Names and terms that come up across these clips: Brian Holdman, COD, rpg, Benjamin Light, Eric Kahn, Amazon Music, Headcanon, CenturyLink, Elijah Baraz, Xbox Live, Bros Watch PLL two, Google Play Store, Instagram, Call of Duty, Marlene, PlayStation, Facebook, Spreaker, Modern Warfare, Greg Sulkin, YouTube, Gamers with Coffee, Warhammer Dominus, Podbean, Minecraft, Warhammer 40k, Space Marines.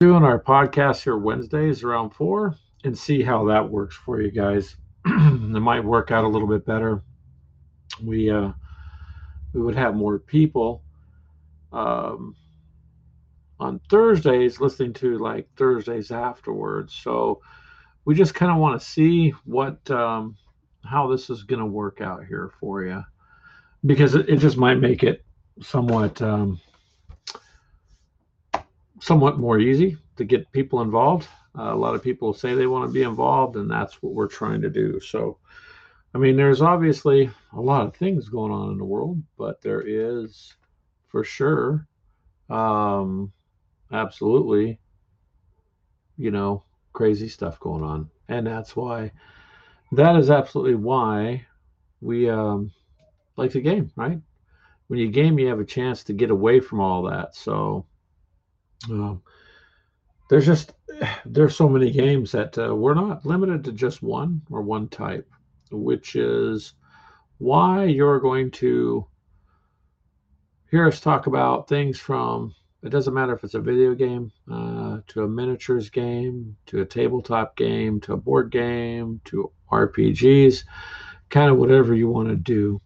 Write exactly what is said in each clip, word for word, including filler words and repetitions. Doing our podcast here Wednesdays around four and see how that works for you guys. It might work out a little bit better. We uh, we would have more people um, on Thursdays listening to like Thursdays afterwards. So we just kind of want to see what um, how this is going to work out here for you, because it, it just might make it somewhat. Um, somewhat more easy to get people involved. Uh, a lot of people say they want to be involved, and that's what we're trying to do. So, I mean, there's obviously a lot of things going on in the world, but there is for sure, um, absolutely, you know, crazy stuff going on. And that's why, that is absolutely why we um, like to game, right? When you game, you have a chance to get away from all that. So, Um, there's just there's so many games that uh, we're not limited to just one or one type, which is why you're going to hear us talk about things from, it doesn't matter if it's a video game, uh, to a miniatures game, to a tabletop game, to a board game, to R P Gs, kind of whatever you want to do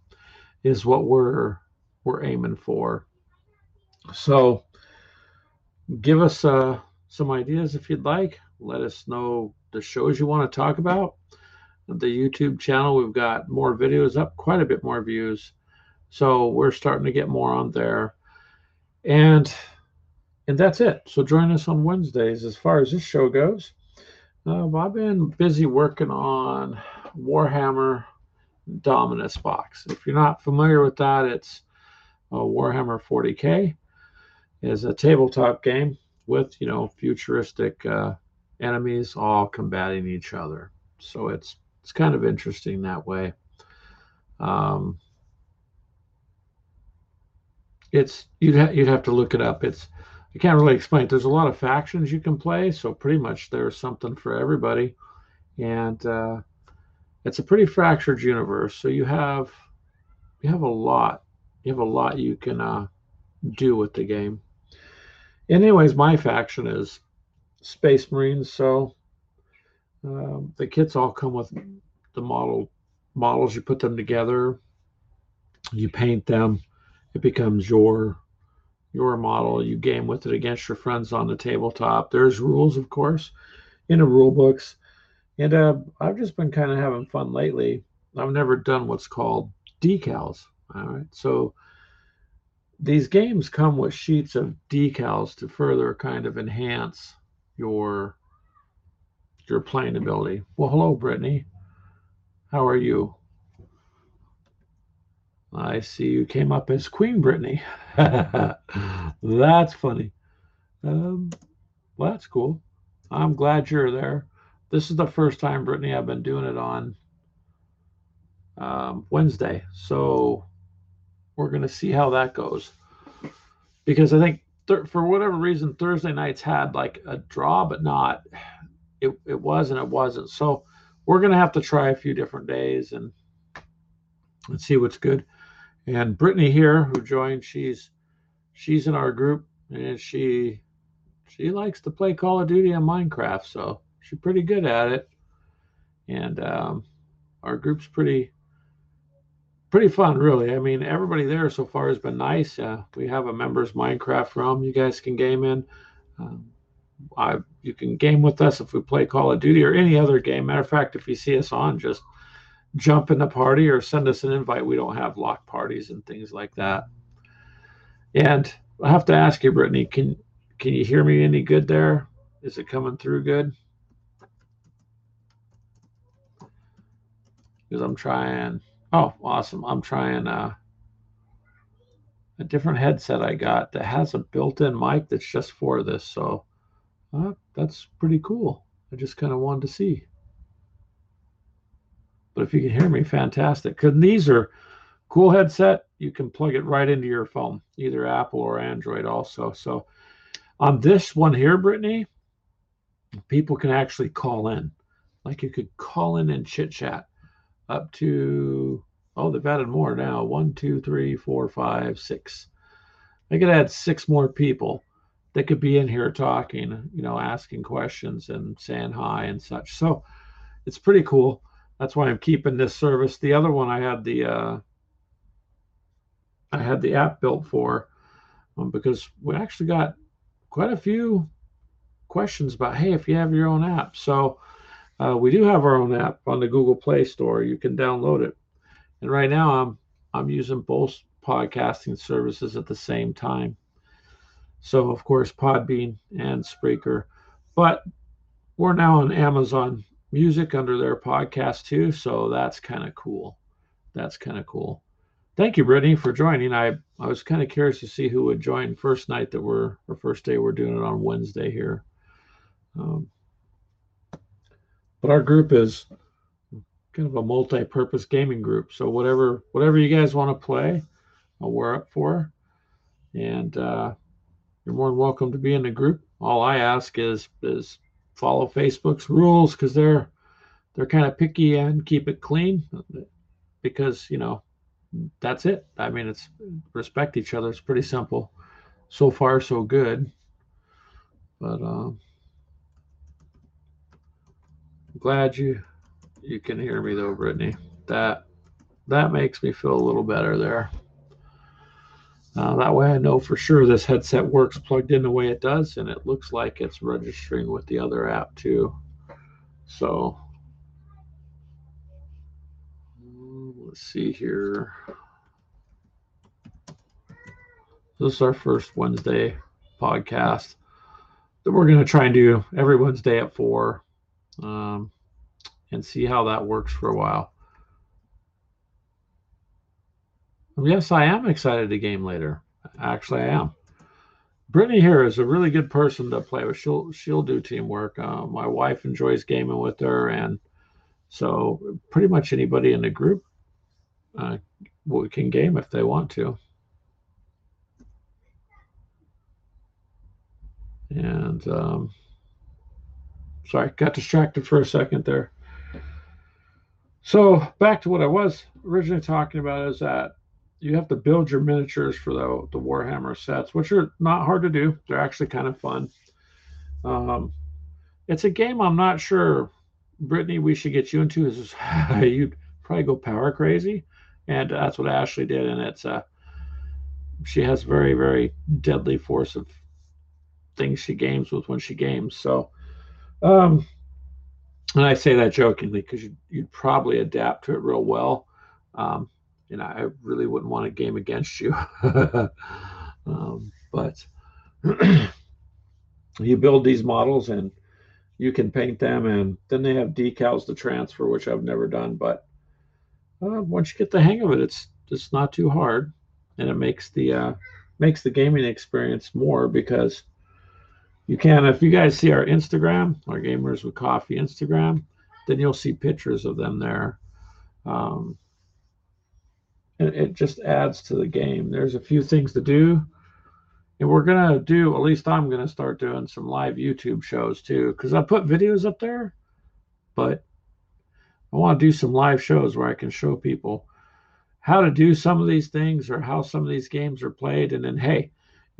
is what we're we're aiming for. So give us uh, some ideas if you'd like. Let us know the shows you want to talk about. The YouTube channel, we've got more videos up, quite a bit more views. So we're starting to get more on there. And and that's it. So join us on Wednesdays as far as this show goes. Um, I've been busy working on Warhammer Dominus box. If you're not familiar with that, it's uh, Warhammer forty K. Is a tabletop game with, you know, futuristic uh, enemies all combating each other. So it's it's kind of interesting that way. Um, it's you'd ha- you'd have to look it up. It's I can't really explain it. There's a lot of factions you can play, so pretty much there's something for everybody. And uh, it's a pretty fractured universe. So you have you have a lot you have a lot you can uh, do with the game. Anyways, my faction is Space Marines, so uh, the kits all come with the model models. You put them together, you paint them, it becomes your your model. You game with it against your friends on the tabletop. There's rules, of course, in the rule books. And uh, I've just been kind of having fun lately. I've never done what's called decals. All right, so these games come with sheets of decals to further kind of enhance your your playing ability. Well, hello, Brittany. How are you? I see you came up as Queen Brittany. That's funny. Um, well, that's cool. I'm glad you're there. This is the first time, Brittany, I've been doing it on um, Wednesday. So we're going to see how that goes, because I think th- for whatever reason, Thursday nights had like a draw, but not, it, it was and it wasn't. So we're going to have to try a few different days and let's see what's good. And Brittany here, who joined, she's, she's in our group, and she, she likes to play Call of Duty and Minecraft. So she's pretty good at it. And um, our group's pretty, Pretty fun, really. I mean, everybody there so far has been nice. Uh, we have a members Minecraft realm you guys can game in. Um, I, you can game with us if we play Call of Duty or any other game. Matter of fact, if you see us on, just jump in the party or send us an invite. We don't have locked parties and things like that. And I have to ask you, Brittany, can can you hear me any good there? Is it coming through good? Because I'm trying... Oh, awesome. I'm trying uh, a different headset I got that has a built-in mic that's just for this. So uh, that's pretty cool. I just kind of wanted to see. But if you can hear me, fantastic. Because these are cool headset. You can plug it right into your phone, either Apple or Android also. So on this one here, Brittany, people can actually call in. Like you could call in and chit-chat. Up to, oh, they've added more now. One, two, three, four, five, six. I could add six more people that could be in here talking, you know, asking questions and saying hi and such. So it's pretty cool. That's why I'm keeping this service. The other one I had the uh, I had the app built for um, because we actually got quite a few questions about, hey, if you have your own app. So uh, we do have our own app on the Google Play Store. You can download it. And right now I'm I'm using both podcasting services at the same time. So, of course, Podbean and Spreaker. But we're now on Amazon Music under their podcast, too. So that's kind of cool. That's kind of cool. Thank you, Brittany, for joining. I, I was kind of curious to see who would join first night that we're, or first day we're doing it on Wednesday here. Um, but our group is kind of a multi-purpose gaming group. So whatever whatever you guys want to play, we're up for. And uh, you're more than welcome to be in the group. All I ask is is follow Facebook's rules, because they're they're kind of picky, and keep it clean, because, you know, that's it. I mean, it's respect each other. It's pretty simple. So far, so good. But um, I'm glad you you can hear me though, Brittany. That that makes me feel a little better there. Uh, that way I know for sure this headset works plugged in the way it does, and it looks like it's registering with the other app too. So let's see here. This is our first Wednesday podcast that we're going to try and do every Wednesday at four, um, and see how that works for a while. Yes, I am excited to game later. Actually, I am. Brittany here is a really good person to play with. She'll she'll do teamwork. Uh, my wife enjoys gaming with her, and so pretty much anybody in the group uh, can game if they want to. And um, sorry, got distracted for a second there. So back to what I was originally talking about is that you have to build your miniatures for the, the Warhammer sets, which are not hard to do. They're actually kind of fun. Um, it's a game I'm not sure, Brittany, we should get you into. Is you'd probably go power crazy. And that's what Ashley did. And it's a, she has very, very deadly force of things she games with when she games. So, um, and I say that jokingly, because you'd, you'd probably adapt to it real well. Um, And I really wouldn't want to game against you. um, but you build these models and you can paint them, and then they have decals to transfer, which I've never done. But uh, once you get the hang of it, it's it's not too hard, and it makes the uh, makes the gaming experience more, because you can. If you guys see our Instagram, our Gamers with Coffee Instagram, then you'll see pictures of them there. Um, It just adds to the game. There's a few things to do, and we're gonna do, at least I'm gonna start doing some live YouTube shows too, because I put videos up there, but I want to do some live shows where I can show people how to do some of these things, or how some of these games are played. And then, hey,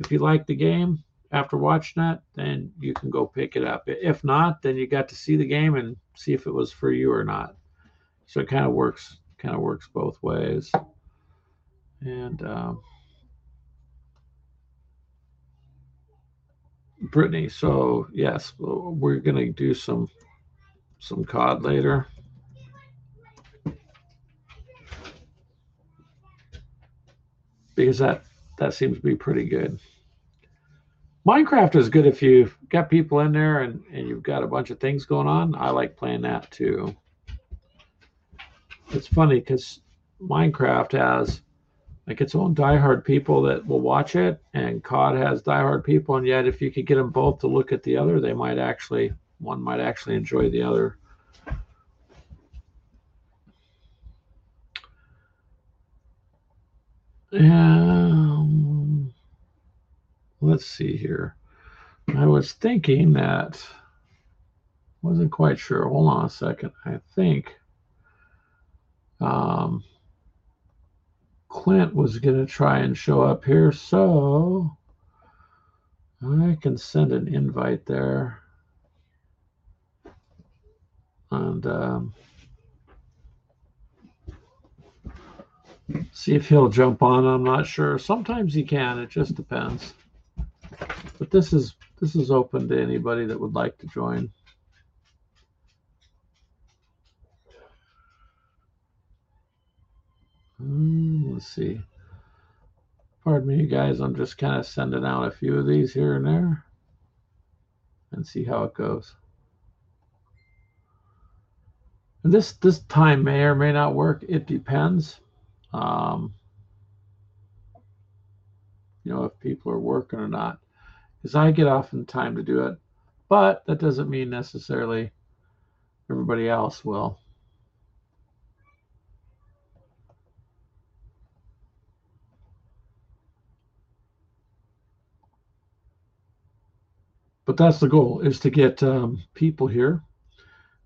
if you like the game after watching it, then you can go pick it up. If not, then you got to see the game and see if it was for you or not. So it kind of works kind of works both ways. And um, Brittany, so yes, we're gonna do some some C O D later. Because that, that seems to be pretty good. Minecraft is good if you've got people in there and, and you've got a bunch of things going on. I like playing that too. It's funny because Minecraft has like its own diehard people that will watch it, and C O D has diehard people, and yet if you could get them both to look at the other, they might actually, one might actually enjoy the other. Um, let's see here. I was thinking that, wasn't quite sure. Hold on a second. I think um, Clint was going to try and show up here, so I can send an invite there. And um, see if he'll jump on. I'm not sure. Sometimes he can. It just depends. But this is this is open to anybody that would like to join. Mm, let's see. Pardon me, you guys. I'm just kind of sending out a few of these here and there and see how it goes. And this, this time may or may not work. It depends. Um, you know, if people are working or not. Because I get off in time to do it. But that doesn't mean necessarily everybody else will. But that's the goal, is to get um, people here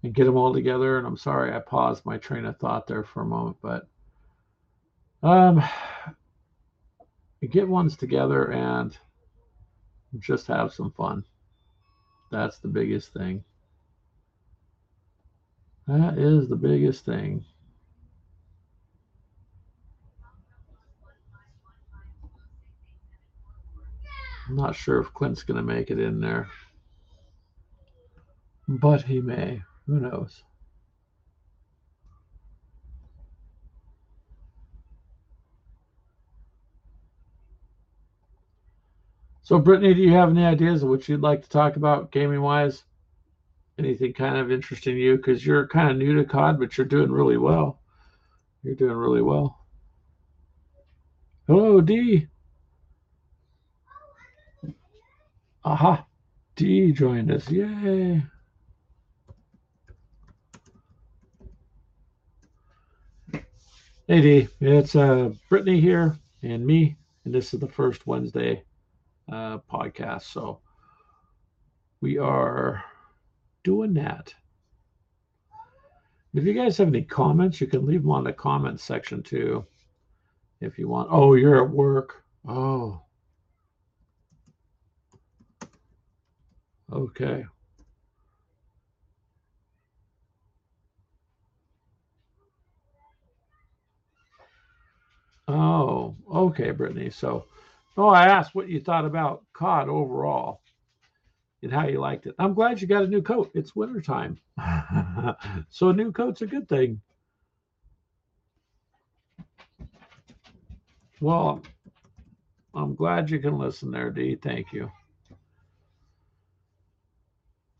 and get them all together. And I'm sorry, I paused my train of thought there for a moment, but um, get ones together and just have some fun. That's the biggest thing. That is the biggest thing. I'm not sure if Clint's going to make it in there, but he may. Who knows? So, Brittany, do you have any ideas of what you'd like to talk about gaming-wise? Anything kind of interesting to you? Because you're kind of new to C O D, but you're doing really well. You're doing really well. Hello, Dee. Aha, D joined us. Yay. Hey, D. It's uh, Brittany here and me. And this is the first Wednesday uh, podcast. So we are doing that. If you guys have any comments, you can leave them on the comments section too if you want. Oh, you're at work. Oh. Okay. Oh, okay, Brittany. So, oh, I asked what you thought about C O D overall and how you liked it. I'm glad you got a new coat. It's wintertime. So a new coat's a good thing. Well, I'm glad you can listen there, Dee. Thank you.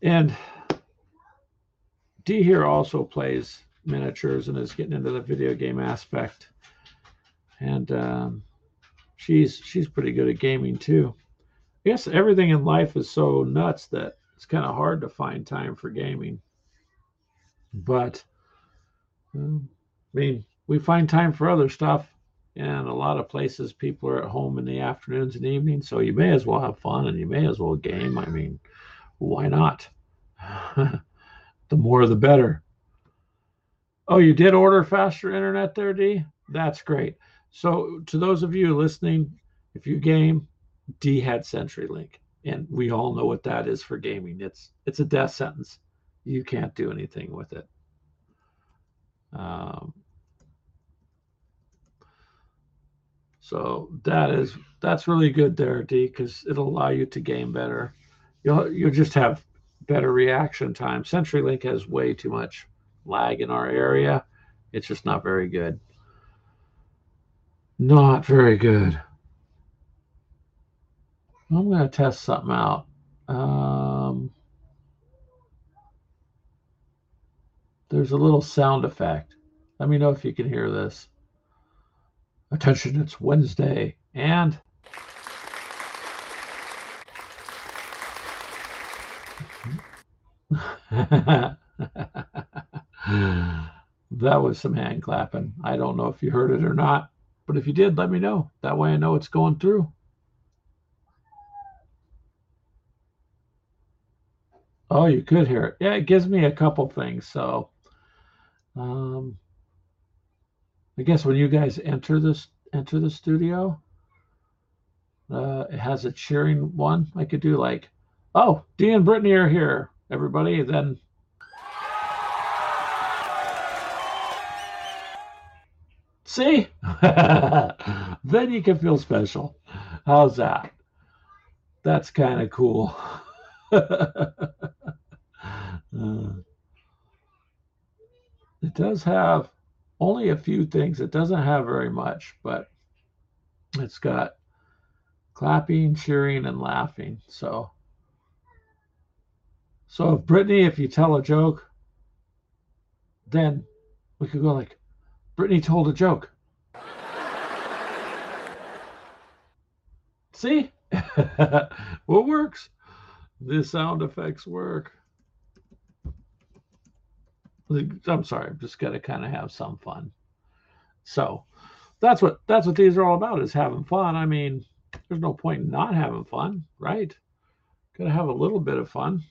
And D here also plays miniatures and is getting into the video game aspect. And um, she's she's pretty good at gaming too. I guess everything in life is so nuts that it's kind of hard to find time for gaming. But, um, I mean, we find time for other stuff. And a lot of places people are at home in the afternoons and evenings. So you may as well have fun and you may as well game. I mean, why not? The more, the better. Oh, you did order faster internet there, D? That's great. So to those of you listening, if you game, D had CenturyLink. And we all know what that is for gaming. It's it's a death sentence. You can't do anything with it. Um, so that is that's really good there, D, because it'll allow you to game better. You'll, you'll just have better reaction time. CenturyLink has way too much lag in our area. It's just not very good. Not very good. I'm going to test something out. Um, there's a little sound effect. Let me know if you can hear this. Attention, it's Wednesday. And... That was some hand clapping. I don't know if you heard it or not, but if you did, let me know. That way I know it's going through. Oh, you could hear it. Yeah, it gives me a couple things. So um, I guess when you guys enter this enter the studio, Uh, it has a cheering one. I could do like, oh, Dee and Brittany are here, everybody. Then see, then you can feel special. How's that? That's kind of cool. uh, it does have only a few things. It doesn't have very much, but it's got clapping, cheering, and laughing. So, so if Brittany, if you tell a joke, then we could go like, Brittany told a joke. See? What works? The sound effects work. I'm sorry, I'm just gonna kind of have some fun. So that's what that's what these are all about, is having fun. I mean, there's no point in not having fun, right? Gotta have a little bit of fun.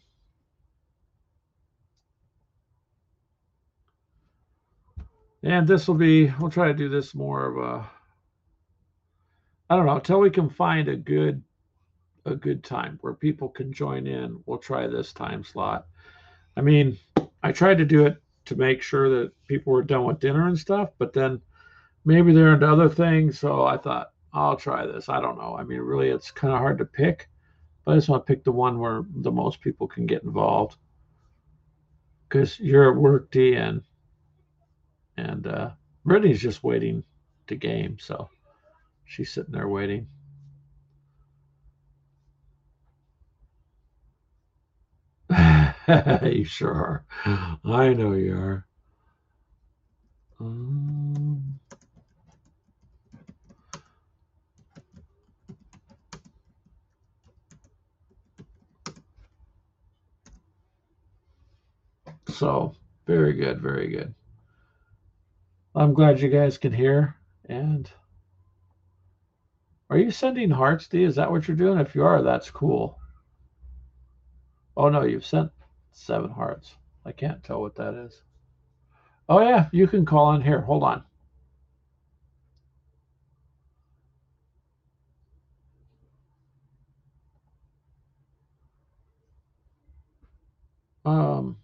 And this will be, we'll try to do this more of a, I don't know, until we can find a good a good time where people can join in. We'll try this time slot. I mean, I tried to do it to make sure that people were done with dinner and stuff, but then maybe they're into other things. So I thought, I'll try this. I don't know. I mean, really, it's kind of hard to pick, but I just want to pick the one where the most people can get involved. Because you're at work, Dee, and, and uh, Brittany's just waiting to game. So she's sitting there waiting. You sure are. I know you are. Um, so, very good, very good. I'm glad you guys can hear. And are you sending hearts, Dee? Is that what you're doing? If you are, that's cool. Oh, no, you've sent seven hearts. I can't tell what that is. Oh, yeah, you can call in here. Hold on. Um,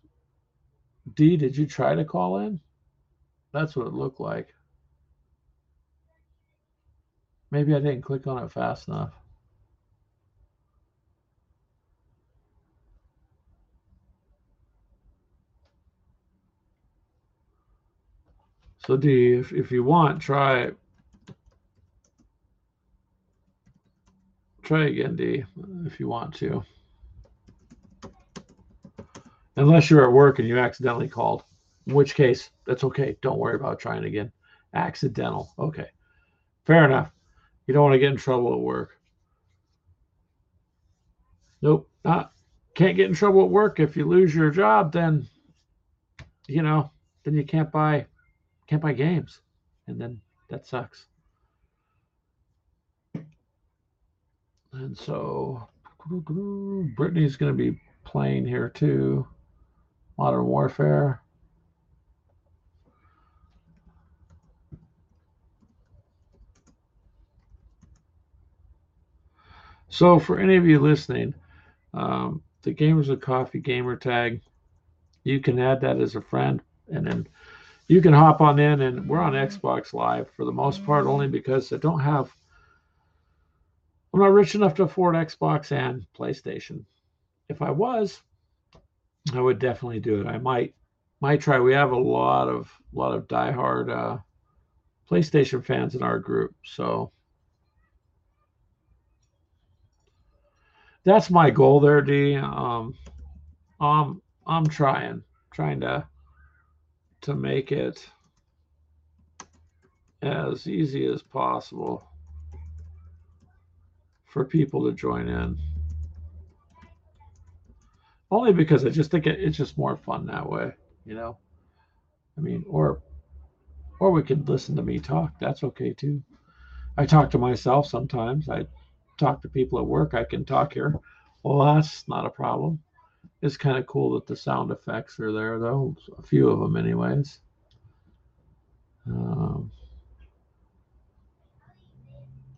Dee, did you try to call in? That's what it looked like. Maybe I didn't click on it fast enough. So, Dee, if, if you want, try try again, Dee, if you want to. Unless you're at work and you accidentally called, in which case, that's okay. Don't worry about trying again. Accidental. Okay. Fair enough. You don't want to get in trouble at work. Nope. Not, can't get in trouble at work. If you lose your job, then, you know, then you can't buy... can't buy games, and then that sucks. And so Brittany's going to be playing here too, Modern Warfare. So for any of you listening, um, the Gamers with Coffee gamer tag, you can add that as a friend, and then you can hop on in, and we're on Xbox Live for the most part, only because I don't have, I'm not rich enough to afford Xbox and PlayStation. If I was, I would definitely do it. I might, might try. We have a lot of, lot of diehard uh, PlayStation fans in our group, so that's my goal there, Dee. Um, I'm, I'm trying, trying to. to make it as easy as possible for people to join in. Only because I just think it, it's just more fun that way, you know? I mean, or or we could listen to me talk. That's okay too. I talk to myself sometimes. I talk to people at work. I can talk here. Well, that's not a problem. It's kind of cool that the sound effects are there, though. A few of them, anyways. Um,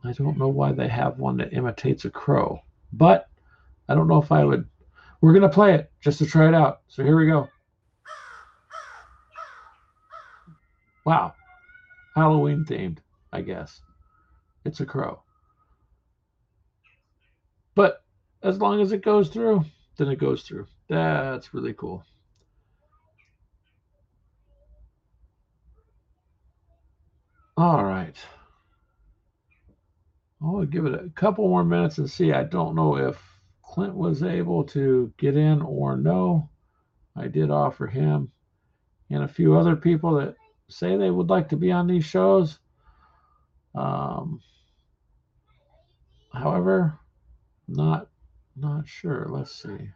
I don't know why they have one that imitates a crow, but I don't know if I would. We're going to play it just to try it out. So here we go. Wow. Halloween themed, I guess. It's a crow. But as long as it goes through, then it goes through. That's really cool. All right. I'll give it a couple more minutes and see. I don't know if Clint was able to get in or no. I did offer him and a few other people that say they would like to be on these shows. Um, however, not not sure. Let's see.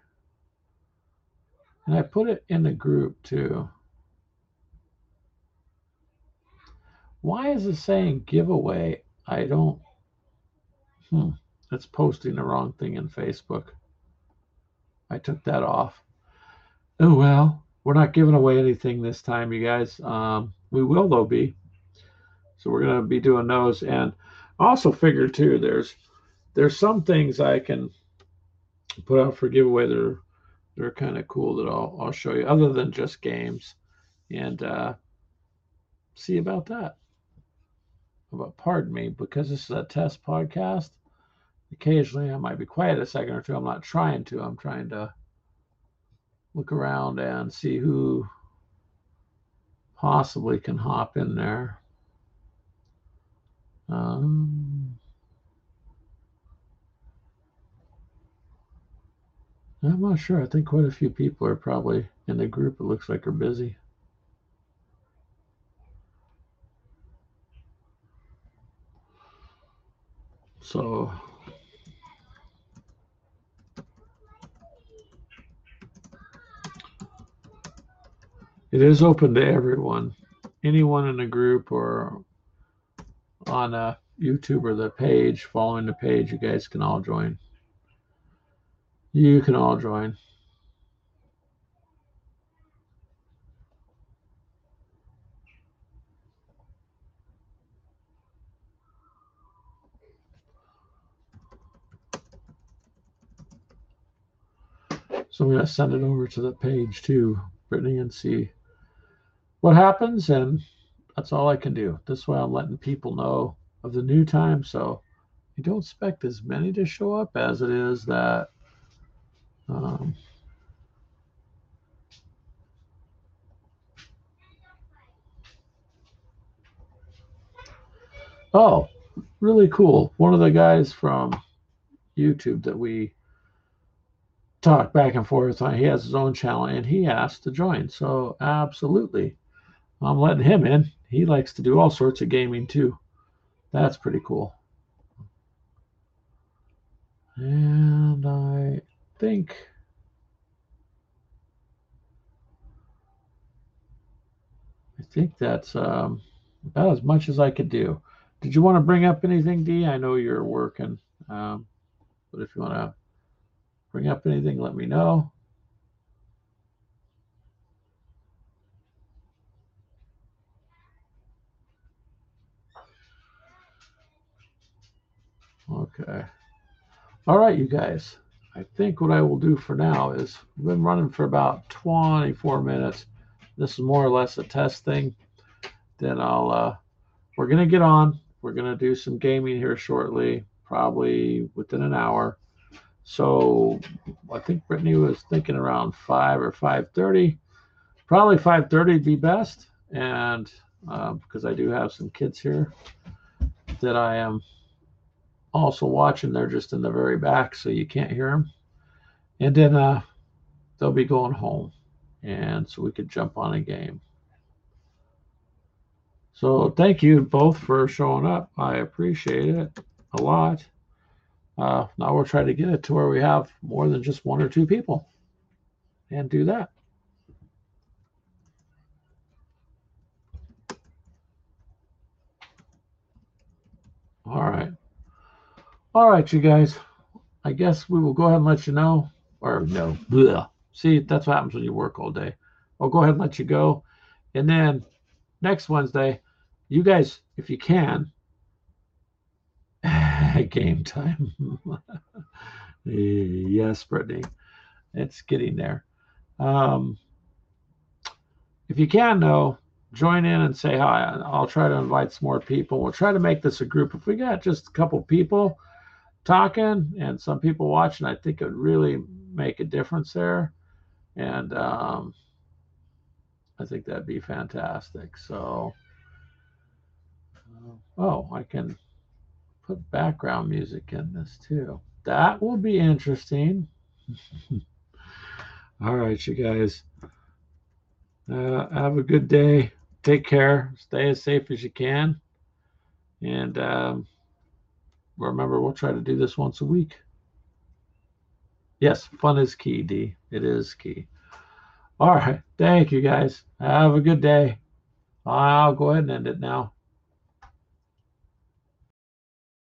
And I put it in the group too. Why is it saying giveaway? I don't. Hmm. That's posting the wrong thing in Facebook. I took that off. Oh, well, we're not giving away anything this time, you guys. Um, we will, though, be. So we're going to be doing those. And I also figure, too, there's there's some things I can put out for giveaway that are, are kind of cool that I'll, I'll show you, other than just games. And uh, see about that. About, pardon me, because this is a test podcast. Occasionally, I might be quiet a second or two. I'm not trying to. I'm trying to look around and see who possibly can hop in there. Um, I'm not sure. I think quite a few people are probably in the group. It looks like they're busy. So... it is open to everyone, anyone in the group or on uh, YouTube or the page, following the page, you guys can all join. You can all join. So I'm going to send it over to the page too, Brittany, and see what happens, and that's all I can do. This way I'm letting people know of the new time, so you don't expect as many to show up as it is that um, oh, really cool. One of the guys from YouTube that we talk back and forth on, he has his own channel, and he asked to join, so absolutely. I'm letting him in. He likes to do all sorts of gaming too. That's pretty cool. And I think I think that's um, about as much as I could do. Did you want to bring up anything, Dee? I know you're working, um, but if you want to bring up anything, let me know. Okay. All right, you guys. I think what I will do for now is we've been running for about twenty-four minutes. This is more or less a test thing. Then I'll, uh, we're going to get on. We're going to do some gaming here shortly, probably within an hour. So I think Brittany was thinking around five or five thirty. Probably five thirty would be best. And uh, because I do have some kids here that I am also watching, they're just in the very back, so you can't hear them. And then uh, they'll be going home, and so we could jump on a game. So thank you both for showing up. I appreciate it a lot. Uh, now we'll try to get it to where we have more than just one or two people and do that. All right. All right, you guys. I guess we will go ahead and let you know. Or no. Blech. See, that's what happens when you work all day. I'll go ahead and let you go. And then next Wednesday, you guys, if you can... game time. Yes, Brittany, it's getting there. Um, if you can, though, join in and say hi. I'll try to invite some more people. We'll try to make this a group. If we got just a couple people talking and some people watching, I think it would really make a difference there. And um, I think that'd be fantastic. So, uh, oh, I can put background music in this too. That will be interesting. All right, you guys. Uh, have a good day. Take care. Stay as safe as you can. And um, remember, we'll try to do this once a week. Yes, fun is key, D. It is key. All right. Thank you, guys. Have a good day. I'll go ahead and end it now.